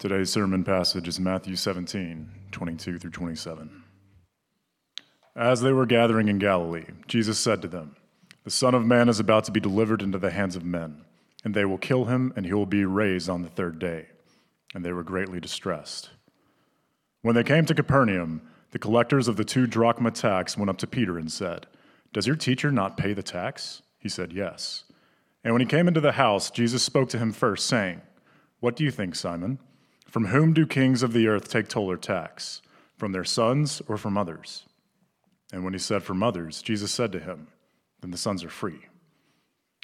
Today's sermon passage is Matthew 17, 22 through 27. As they were gathering in Galilee, Jesus said to them, "The Son of Man is about to be delivered into the hands of men, and they will kill him, and he will be raised on the third day." And they were greatly distressed. When they came to Capernaum, the collectors of the 2 drachma tax went up to Peter and said, "Does your teacher not pay the tax?" He said, "Yes." And when he came into the house, Jesus spoke to him first, saying, "What do you think, Simon? From whom do kings of the earth take toll or tax? From their sons or from others?" And when he said from others, Jesus said to him, "Then the sons are free.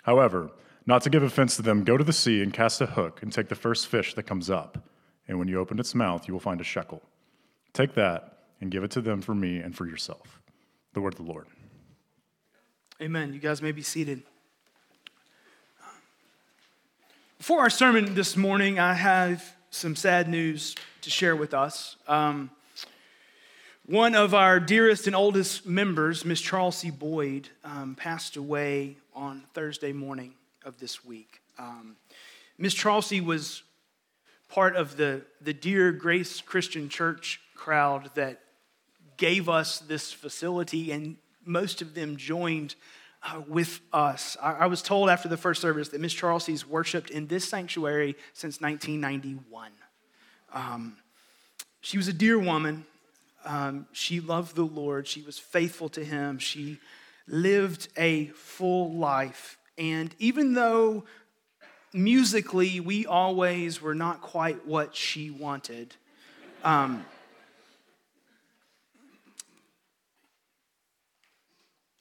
However, not to give offense to them, go to the sea and cast a hook and take the first fish that comes up. And when you open its mouth, you will find a shekel. Take that and give it to them for me and for yourself." The word of the Lord. Amen. You guys may be seated. For our sermon this morning, I have some sad news to share with us. One of our dearest and oldest members, Miss Charlsie Boyd, passed away on Thursday morning of this week. Miss Charlsie was part of the dear Grace Christian Church crowd that gave us this facility, and most of them joined with us. I was told after the first service that Miss Charlsie's worshiped in this sanctuary since 1991. She was a dear woman. She loved the Lord. She was faithful to him. She lived a full life. And even though musically we always were not quite what she wanted,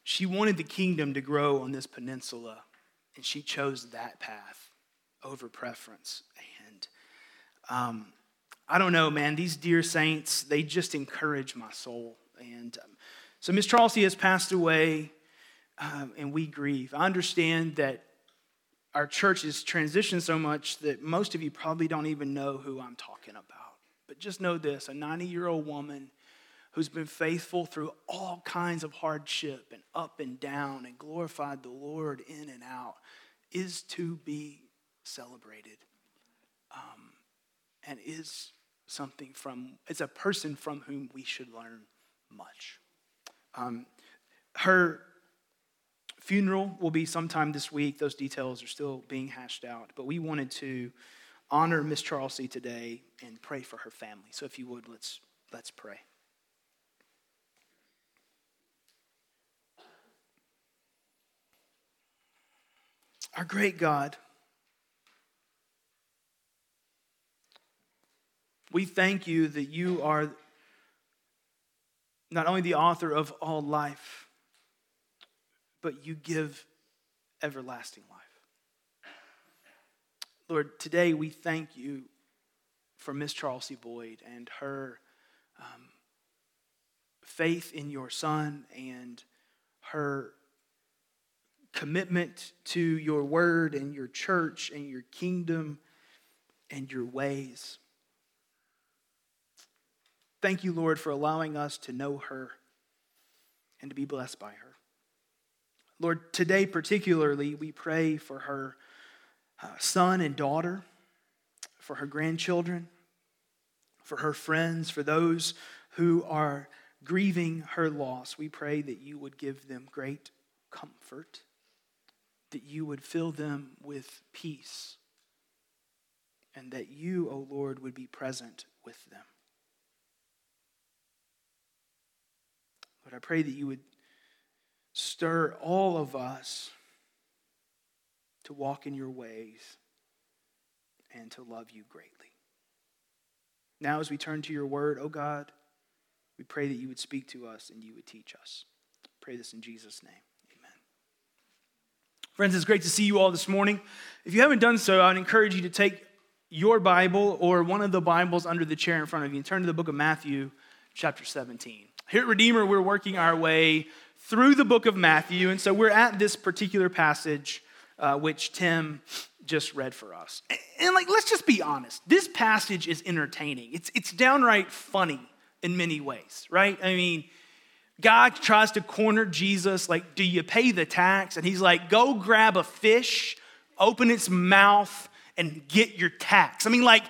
she wanted the kingdom to grow on this peninsula, and she chose that path over preference. And I don't know, man, these dear saints, they just encourage my soul. And so Miss Charlsie has passed away, and we grieve. I understand that our church has transitioned so much that most of you probably don't even know who I'm talking about. But just know this, a 90-year-old woman who's been faithful through all kinds of hardship and up and down and glorified the Lord in and out, is to be celebrated. And is something from, it's a person from whom we should learn much. Her funeral will be sometime this week. Those details are still being hashed out. But we wanted to honor Miss Charlsie today and pray for her family. So if you would, let's pray. Our great God, we thank you that you are not only the author of all life, but you give everlasting life. Lord, today we thank you for Miss Charlsie Boyd and her faith in your Son and her commitment to your word and your church and your kingdom and your ways. Thank you, Lord, for allowing us to know her and to be blessed by her. Lord, today particularly, we pray for her son and daughter, for her grandchildren, for her friends, for those who are grieving her loss. We pray that you would give them great comfort, that you would fill them with peace, and that you, O Lord, would be present with them. Lord, I pray that you would stir all of us to walk in your ways and to love you greatly. Now, as we turn to your word, O God, we pray that you would speak to us and you would teach us. I pray this in Jesus' name. Friends, it's great to see you all this morning. If you haven't done so, I would encourage you to take your Bible or one of the Bibles under the chair in front of you and turn to the book of Matthew, chapter 17. Here at Redeemer, we're working our way through the book of Matthew, and so we're at this particular passage, which Tim just read for us. And let's just be honest. This passage is entertaining. It's downright funny in many ways, right? I mean, guy tries to corner Jesus, do you pay the tax? And he's like, go grab a fish, open its mouth, and get your tax. I mean, like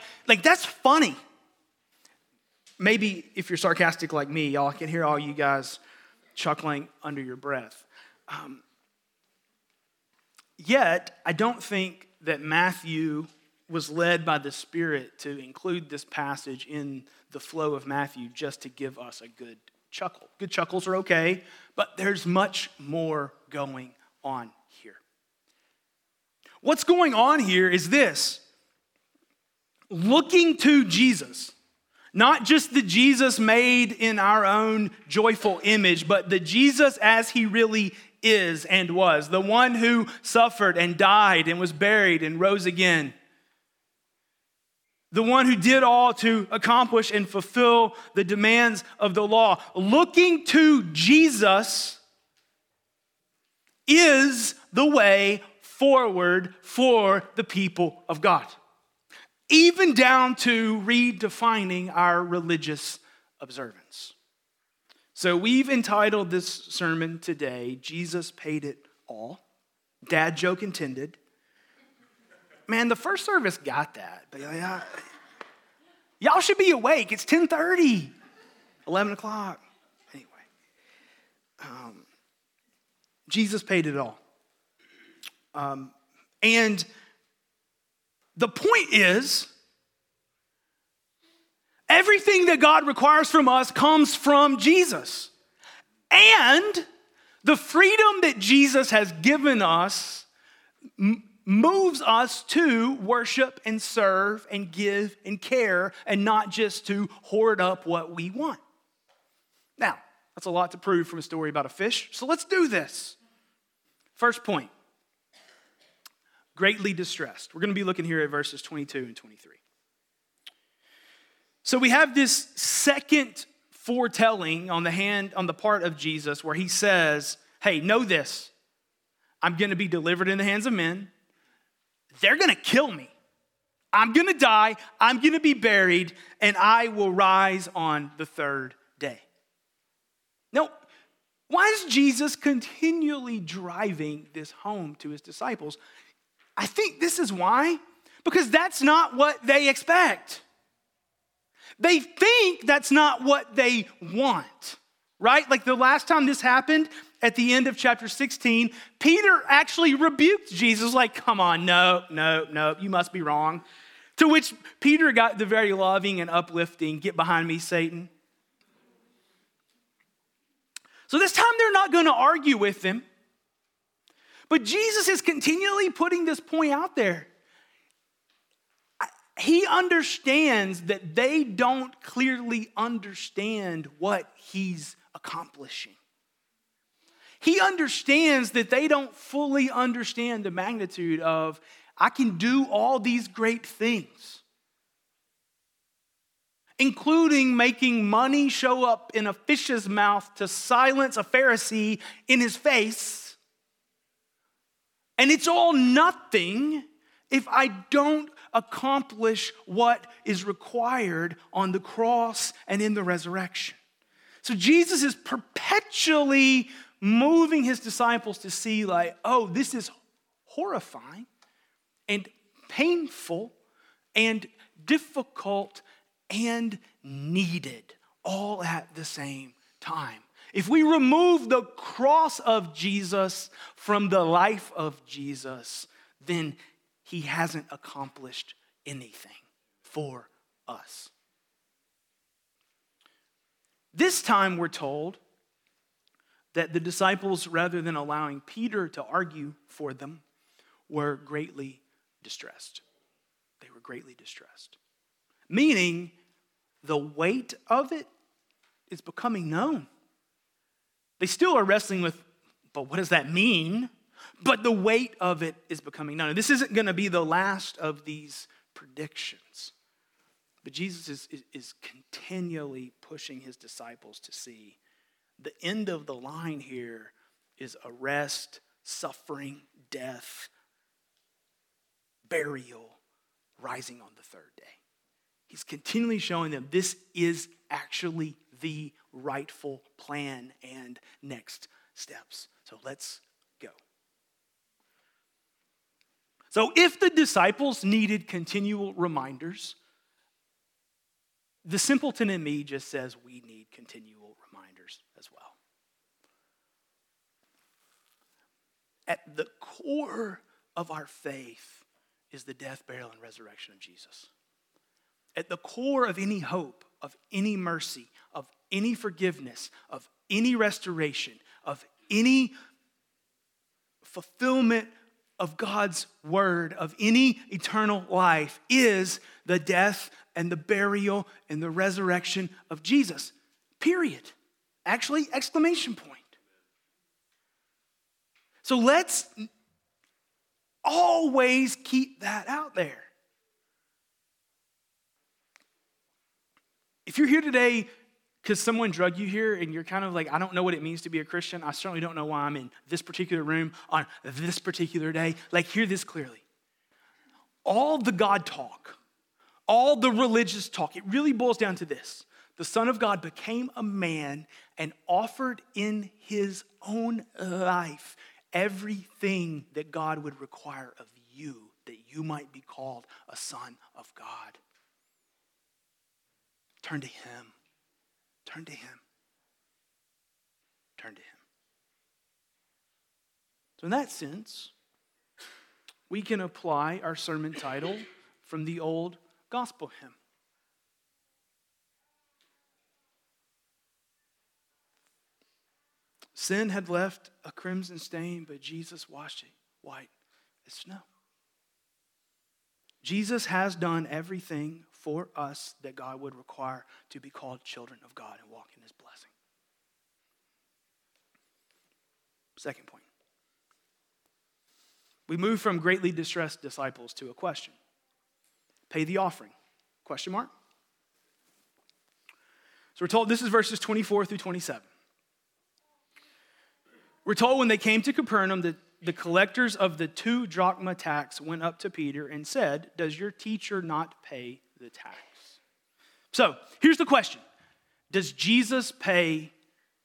that's funny. Maybe if you're sarcastic like me, y'all, I can hear all you guys chuckling under your breath. Yet, I don't think that Matthew was led by the Spirit to include this passage in the flow of Matthew just to give us a good chuckle. Good chuckles are okay, but there's much more going on here. What's going on here is this: looking to Jesus. Not just the Jesus made in our own joyful image, but the Jesus as he really is and was. The one who suffered and died and was buried and rose again. The one who did all to accomplish and fulfill the demands of the law. Looking to Jesus is the way forward for the people of God. Even down to redefining our religious observance. So we've entitled this sermon today, Jesus Paid It All. Dad joke intended. Man, the first service got that. But y'all should be awake. It's 10:30, 11 o'clock. Anyway, Jesus paid it all. And the point is, everything that God requires from us comes from Jesus. And the freedom that Jesus has given us moves us to worship and serve and give and care and not just to hoard up what we want. Now, that's a lot to prove from a story about a fish, so let's do this. First point. Greatly distressed. We're going to be looking here at verses 22 and 23. So we have this second foretelling on the part of Jesus where he says, hey, know this. I'm going to be delivered in the hands of men. They're going to kill me. I'm going to die. I'm going to be buried, and I will rise on the third day. Now, why is Jesus continually driving this home to his disciples? I think this is why, because that's not what they expect. They think that's not what they want, right? Like the last time this happened at the end of chapter 16, Peter actually rebuked Jesus like, come on, no, you must be wrong. To which Peter got the very loving and uplifting, get behind me, Satan. So this time they're not going to argue with him. But Jesus is continually putting this point out there. He understands that they don't clearly understand what he's accomplishing. He understands that they don't fully understand the magnitude of, I can do all these great things, including making money show up in a fish's mouth to silence a Pharisee in his face. And it's all nothing if I don't accomplish what is required on the cross and in the resurrection. So Jesus is perpetually moving his disciples to see like, oh, this is horrifying and painful and difficult and needed all at the same time. If we remove the cross of Jesus from the life of Jesus, then he hasn't accomplished anything for us. This time we're told that the disciples, rather than allowing Peter to argue for them, were greatly distressed. They were greatly distressed. Meaning the weight of it is becoming known. They still are wrestling with, but what does that mean? But the weight of it is becoming known. This isn't going to be the last of these predictions. But Jesus is continually pushing his disciples to see the end of the line here is arrest, suffering, death, burial, rising on the third day. He's continually showing them this is actually the rightful plan and next steps. So let's go. So if the disciples needed continual reminders, the simpleton in me just says we need continual reminders as well. At the core of our faith is the death, burial, and resurrection of Jesus. At the core of any hope, of any mercy, of any forgiveness, of any restoration, of any fulfillment of God's word, of any eternal life, is the death and the burial and the resurrection of Jesus. Period. Actually, exclamation point. So let's always keep that out there. If you're here today because someone drug you here and you're kind of like, I don't know what it means to be a Christian. I certainly don't know why I'm in this particular room on this particular day. Like, hear this clearly. All the God talk, all the religious talk, it really boils down to this. The Son of God became a man and offered in his own life everything that God would require of you, that you might be called a son of God. Turn to him. Turn to him. Turn to him. So in that sense, we can apply our sermon title from the old gospel hymn. Sin had left a crimson stain, but Jesus washed it white as snow. Jesus has done everything for us that God would require to be called children of God and walk in his blessing. Second point. We move from greatly distressed disciples to a question. Pay the offering? Question mark. So we're told, this is verses 24 through 27. We're told when they came to Capernaum that the collectors of the 2 drachma tax went up to Peter and said, does your teacher not pay the tax? So here's the question. Does Jesus pay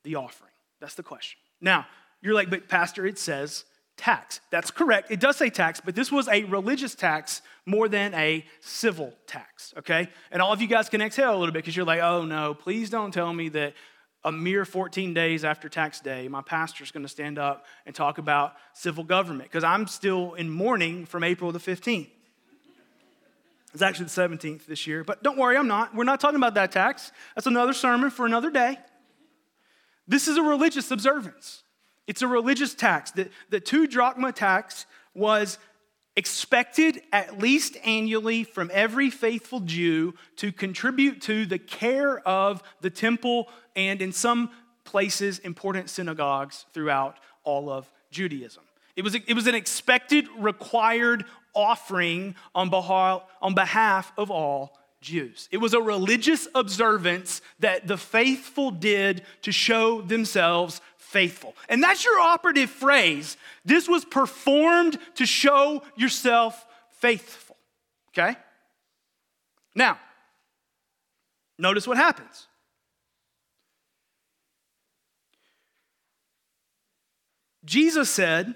the offering? That's the question. Now, you're like, but Pastor, it says tax. That's correct. It does say tax, but this was a religious tax more than a civil tax, okay? And all of you guys can exhale a little bit because you're like, oh no, please don't tell me that a mere 14 days after tax day, my pastor's going to stand up and talk about civil government because I'm still in mourning from April the 15th. It's actually the 17th this year, but don't worry, I'm not. We're not talking about that tax. That's another sermon for another day. This is a religious observance. It's a religious tax. The 2 drachma tax was expected at least annually from every faithful Jew to contribute to the care of the temple and in some places important synagogues throughout all of Judaism. It was an expected, required offering on behalf of all Jews. It was a religious observance that the faithful did to show themselves faithful. And that's your operative phrase. This was performed to show yourself faithful. Okay? Now, notice what happens. Jesus said,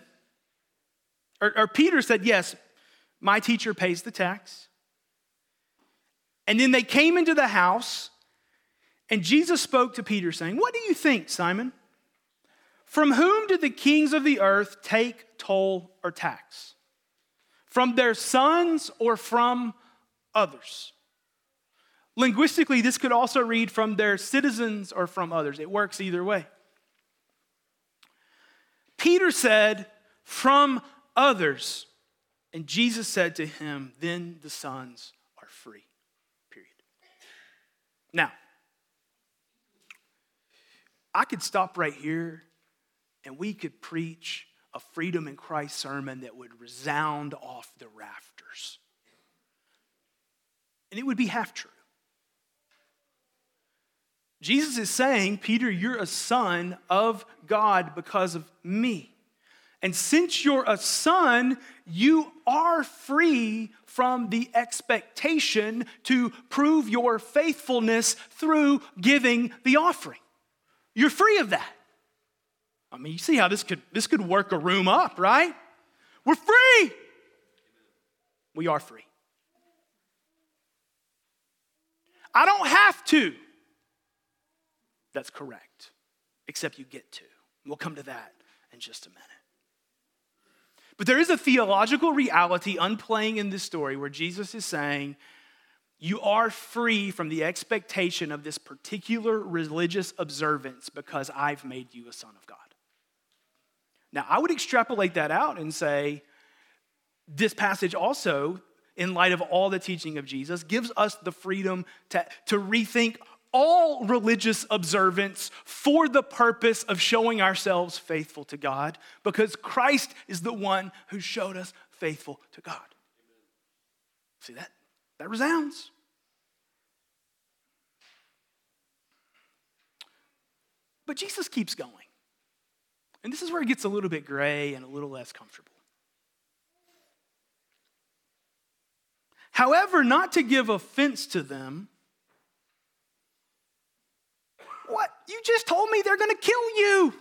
or Peter said, yes, my teacher pays the tax. And then they came into the house, and Jesus spoke to Peter, saying, what do you think, Simon? From whom do the kings of the earth take toll or tax? From their sons or from others? Linguistically, this could also read from their citizens or from others. It works either way. Peter said, from others. And Jesus said to him, then the sons are free. Period. Now, I could stop right here and we could preach a freedom in Christ sermon that would resound off the rafters. And it would be half true. Jesus is saying, Peter, you're a son of God because of me. And since you're a son, you are free from the expectation to prove your faithfulness through giving the offering. You're free of that. I mean, you see how this could work a room up, right? We're free. We are free. I don't have to. That's correct. Except you get to. We'll come to that in just a minute. But there is a theological reality unplaying in this story where Jesus is saying, you are free from the expectation of this particular religious observance because I've made you a son of God. Now, I would extrapolate that out and say, this passage also, in light of all the teaching of Jesus, gives us the freedom to rethink all religious observance for the purpose of showing ourselves faithful to God, because Christ is the one who showed us faithful to God. See that? That resounds. But Jesus keeps going. And this is where it gets a little bit gray and a little less comfortable. However, not to give offense to them, what? You just told me they're going to kill you.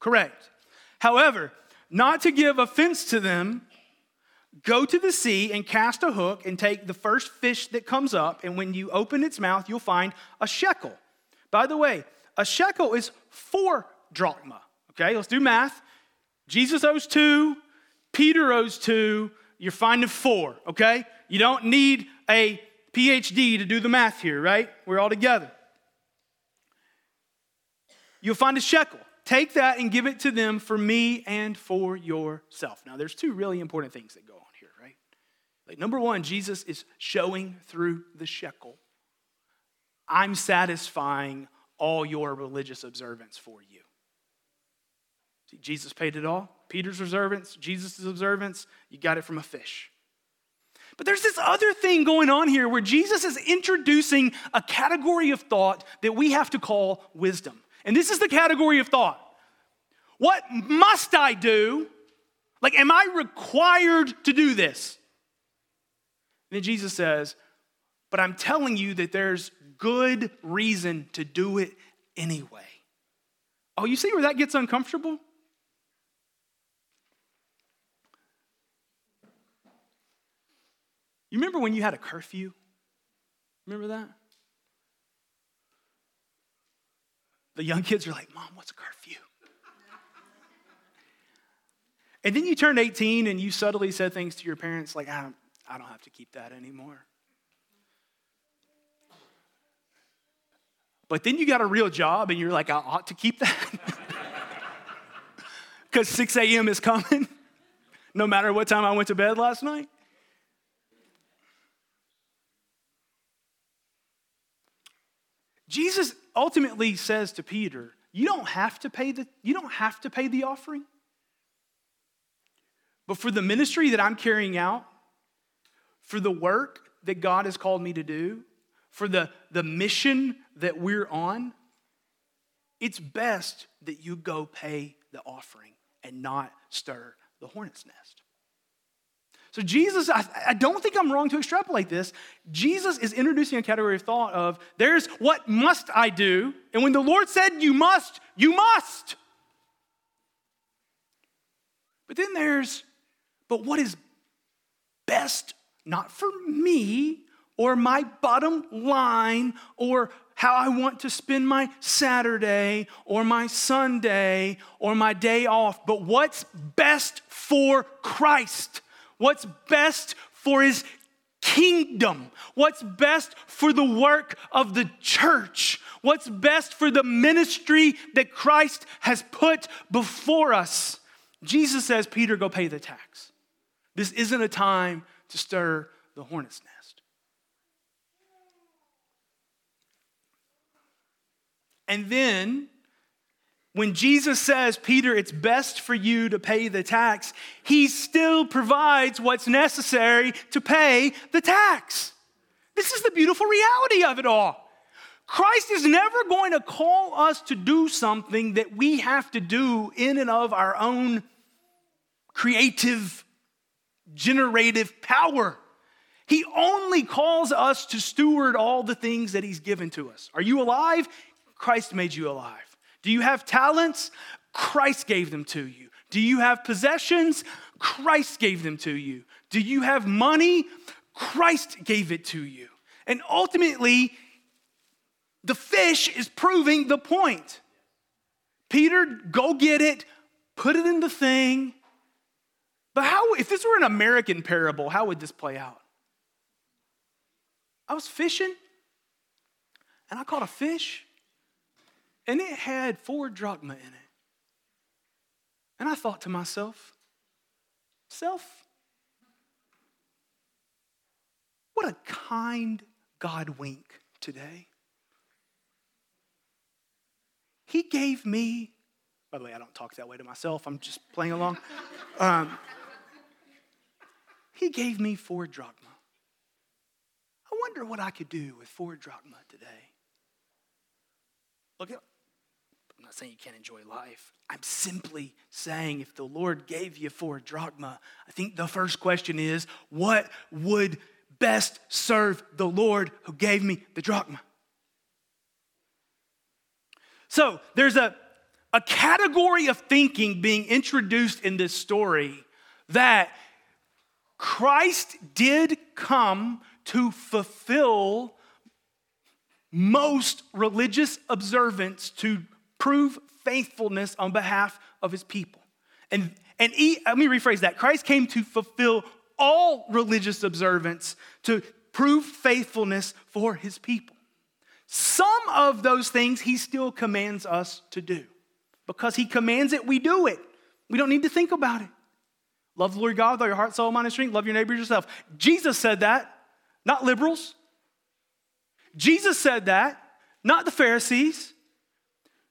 Correct. However, not to give offense to them, go to the sea and cast a hook and take the first fish that comes up, and when you open its mouth, you'll find a shekel. By the way, a shekel is 4 drachma. Okay, let's do math. Jesus owes 2, Peter owes 2, you're finding 4, okay? You don't need a PhD to do the math here, right? We're all together. You'll find a shekel. Take that and give it to them for me and for yourself. Now, there's 2 really important things that go on here, right? Like, number one, Jesus is showing through the shekel, I'm satisfying all your religious observance for you. See, Jesus paid it all. Peter's observance, Jesus' observance, you got it from a fish. But there's this other thing going on here where Jesus is introducing a category of thought that we have to call wisdom. And this is the category of thought. What must I do? Like, am I required to do this? And then Jesus says, but I'm telling you that there's good reason to do it anyway. Oh, you see where that gets uncomfortable? You remember when you had a curfew? Remember that? The young kids are like, Mom, what's a curfew? And then you turned 18 and you subtly said things to your parents like, I don't have to keep that anymore. But then you got a real job and you're like, I ought to keep that. Because 6 a.m. is coming, no matter what time I went to bed last night. Jesus ultimately says to Peter, you don't have to pay the offering. But for the ministry that I'm carrying out, for the work that God has called me to do, for the mission that we're on, it's best that you go pay the offering and not stir the hornet's nest. So Jesus, I don't think I'm wrong to extrapolate this. Jesus is introducing a category of thought of there's what must I do? And when the Lord said you must, you must. But then there's, but what is best, not for me or my bottom line or how I want to spend my Saturday or my Sunday or my day off, but what's best for Christ? What's best for his kingdom? What's best for the work of the church? What's best for the ministry that Christ has put before us? Jesus says, Peter, go pay the tax. This isn't a time to stir the hornet's nest. And then, when Jesus says, Peter, it's best for you to pay the tax, he still provides what's necessary to pay the tax. This is the beautiful reality of it all. Christ is never going to call us to do something that we have to do in and of our own creative, generative power. He only calls us to steward all the things that he's given to us. Are you alive? Christ made you alive. Do you have talents? Christ gave them to you. Do you have possessions? Christ gave them to you. Do you have money? Christ gave it to you. And ultimately, the fish is proving the point. Peter, go get it, put it in the thing. But how, if this were an American parable, how would this play out? I was fishing, and I caught a fish, and it had 4 drachma in it. And I thought to myself, self, what a kind God wink today. He gave me, by the way, I don't talk that way to myself. I'm just playing along. He gave me 4 drachma. I wonder what I could do with 4 drachma today. Look, I'm not saying you can't enjoy life. I'm simply saying if the Lord gave you 4 drachma, I think the first question is, what would best serve the Lord who gave me the drachma? So there's a category of thinking being introduced in this story that Christ did come to fulfill most religious observance to prove faithfulness on behalf of his people. Let me rephrase that. Christ came to fulfill all religious observance to prove faithfulness for his people. Some of those things he still commands us to do. Because he commands it, we do it. We don't need to think about it. Love the Lord God with all your heart, soul, mind, and strength. Love your neighbor as yourself. Jesus said that, not liberals. Jesus said that, not the Pharisees.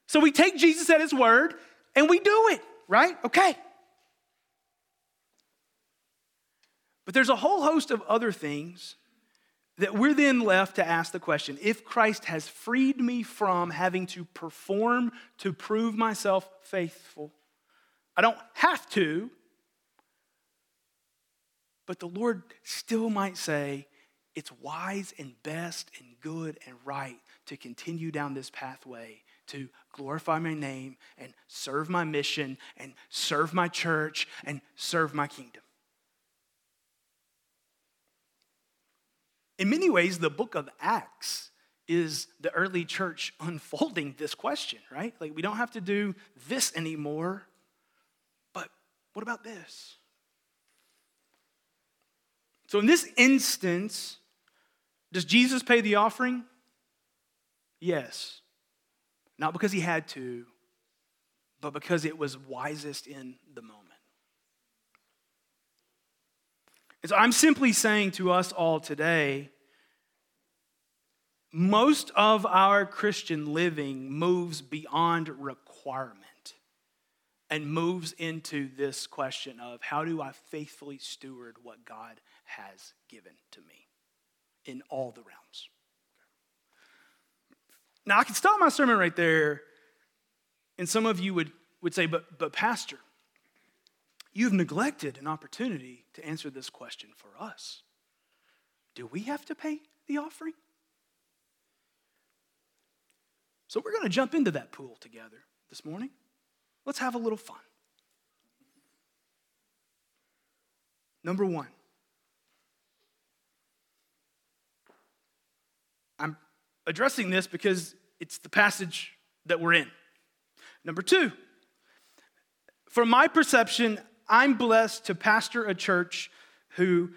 So we take Jesus at his word and we do it, right? Okay. But there's a whole host of other things that we're then left to ask the question, if Christ has freed me from having to perform to prove myself faithful, I don't have to, but the Lord still might say, it's wise and best and good and right to continue down this pathway to glorify my name and serve my mission and serve my church and serve my kingdom. In many ways, the book of Acts is the early church unfolding this question, right? Like, we don't have to do this anymore, but what about this? So in this instance, does Jesus pay the offering? Yes. Not because he had to, but because it was wisest in the moment. And so I'm simply saying to us all today, most of our Christian living moves beyond requirement and moves into this question of how do I faithfully steward what God has given to me in all the realms. Now, I can stop my sermon right there, and some of you would say, but Pastor, you've neglected an opportunity to answer this question for us. Do we have to pay the offering? So we're going to jump into that pool together this morning. Let's have a little fun. Number one, I'm addressing this because it's the passage that we're in. Number two, from my perception, I'm blessed to pastor a church who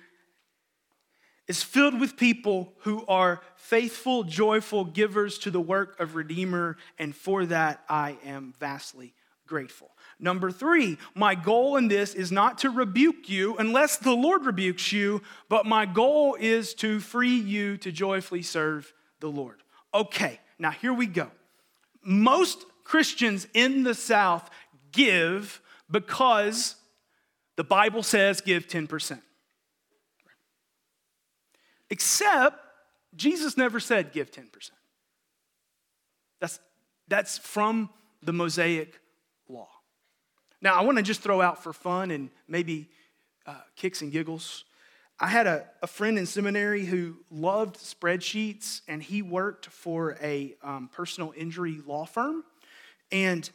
is filled with people who are faithful, joyful givers to the work of Redeemer, and for that I am vastly grateful. Number three, my goal in this is not to rebuke you unless the Lord rebukes you, but my goal is to free you to joyfully serve the Lord. Okay, now here we go. Most Christians in the South give because the Bible says give 10%. Except Jesus never said give 10%. That's from the Mosaic law. Now, I want to just throw out for fun and maybe kicks and giggles. I had a friend in seminary who loved spreadsheets, and he worked for a personal injury law firm. And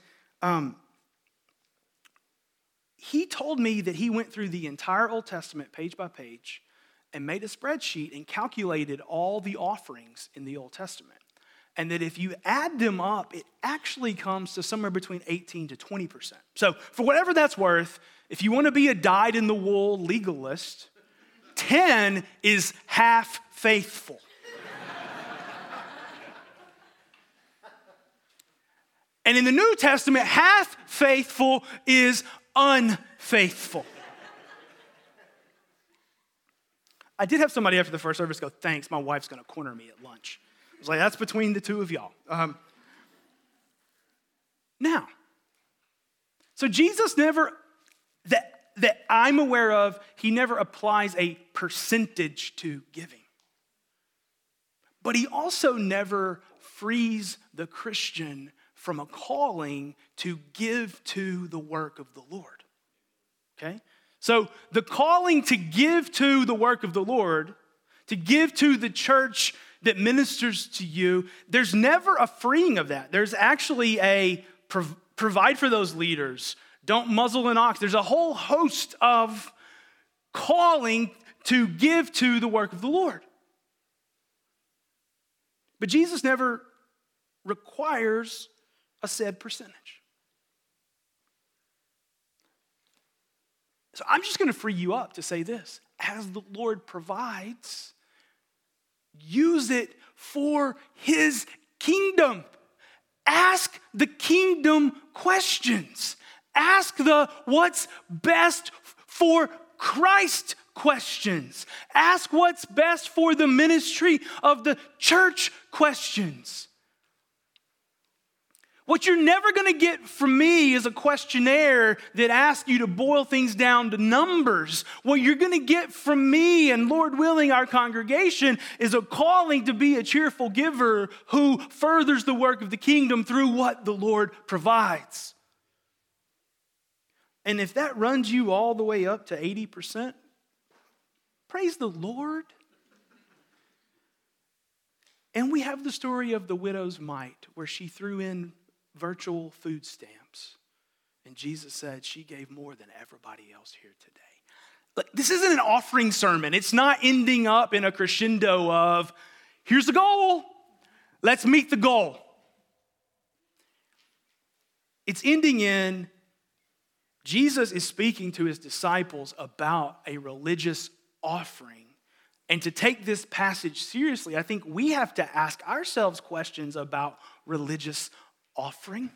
He told me that he went through the entire Old Testament page by page and made a spreadsheet and calculated all the offerings in the Old Testament. And that if you add them up, it actually comes to somewhere between 18 to 20%. So for whatever that's worth, if you want to be a dyed-in-the-wool legalist, 10 is half faithful. And in the New Testament, half faithful is unfaithful. I did have somebody after the first service go, thanks, my wife's going to corner me at lunch. I was like, that's between the two of y'all. So Jesus never, that I'm aware of, he never applies a percentage to giving. But he also never frees the Christian from a calling to give to the work of the Lord, okay? So the calling to give to the work of the Lord, to give to the church that ministers to you, there's never a freeing of that. There's actually a provide for those leaders. Don't muzzle an ox. There's a whole host of calling to give to the work of the Lord. But Jesus never requires a said percentage. So I'm just going to free you up to say this. As the Lord provides, use it for his kingdom. Ask the kingdom questions. Ask the what's best for Christ questions. Ask what's best for the ministry of the church questions. What you're never going to get from me is a questionnaire that asks you to boil things down to numbers. What you're going to get from me, and Lord willing, our congregation, is a calling to be a cheerful giver who furthers the work of the kingdom through what the Lord provides. And if that runs you all the way up to 80%, praise the Lord. And we have the story of the widow's mite, where she threw in virtual food stamps. And Jesus said she gave more than everybody else here today. Look, this isn't an offering sermon. It's not ending up in a crescendo of, here's the goal. Let's meet the goal. It's ending in, Jesus is speaking to his disciples about a religious offering. And to take this passage seriously, I think we have to ask ourselves questions about religious offering.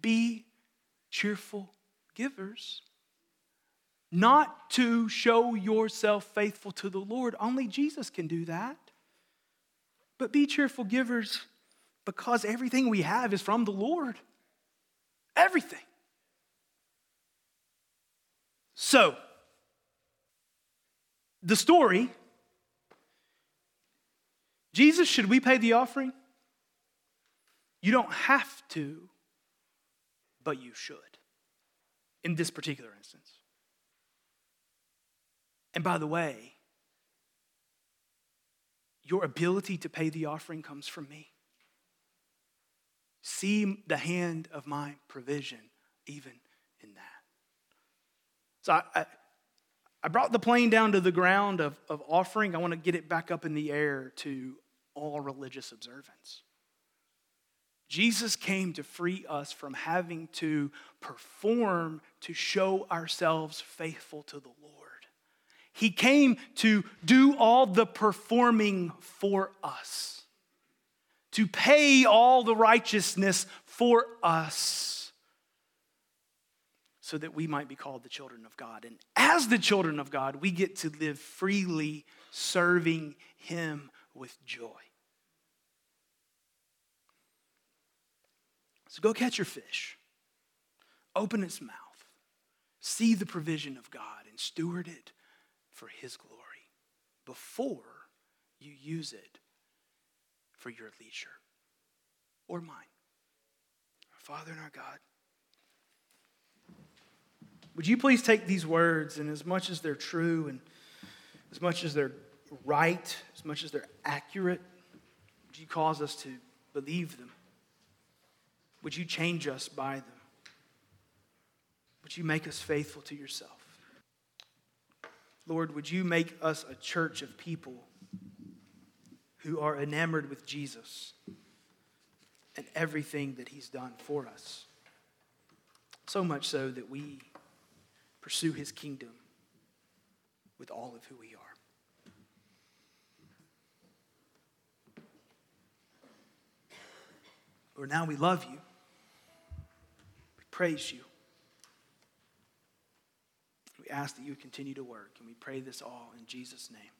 Be cheerful givers, not to show yourself faithful to the Lord. Only Jesus can do that. But be cheerful givers because everything we have is from the Lord. Everything. So, the story, Jesus, should we pay the offering? You don't have to, but you should in this particular instance. And by the way, your ability to pay the offering comes from me. See the hand of my provision even in that. So I brought the plane down to the ground of offering. I want to get it back up in the air to all religious observance. Jesus came to free us from having to perform to show ourselves faithful to the Lord. He came to do all the performing for us, to pay all the righteousness for us, so that we might be called the children of God. And as the children of God, we get to live freely, serving him with joy. So go catch your fish. Open its mouth. See the provision of God and steward it for his glory before you use it for your leisure or mine. Our Father and our God, would you please take these words, and as much as they're true, and as much as they're right, as much as they're accurate, would you cause us to believe them? Would you change us by them? Would you make us faithful to yourself? Lord, would you make us a church of people who are enamored with Jesus and everything that he's done for us? So much so that we pursue his kingdom with all of who we are. Lord, now we love you. We praise you. We ask that you continue to work, and we pray this all in Jesus' name.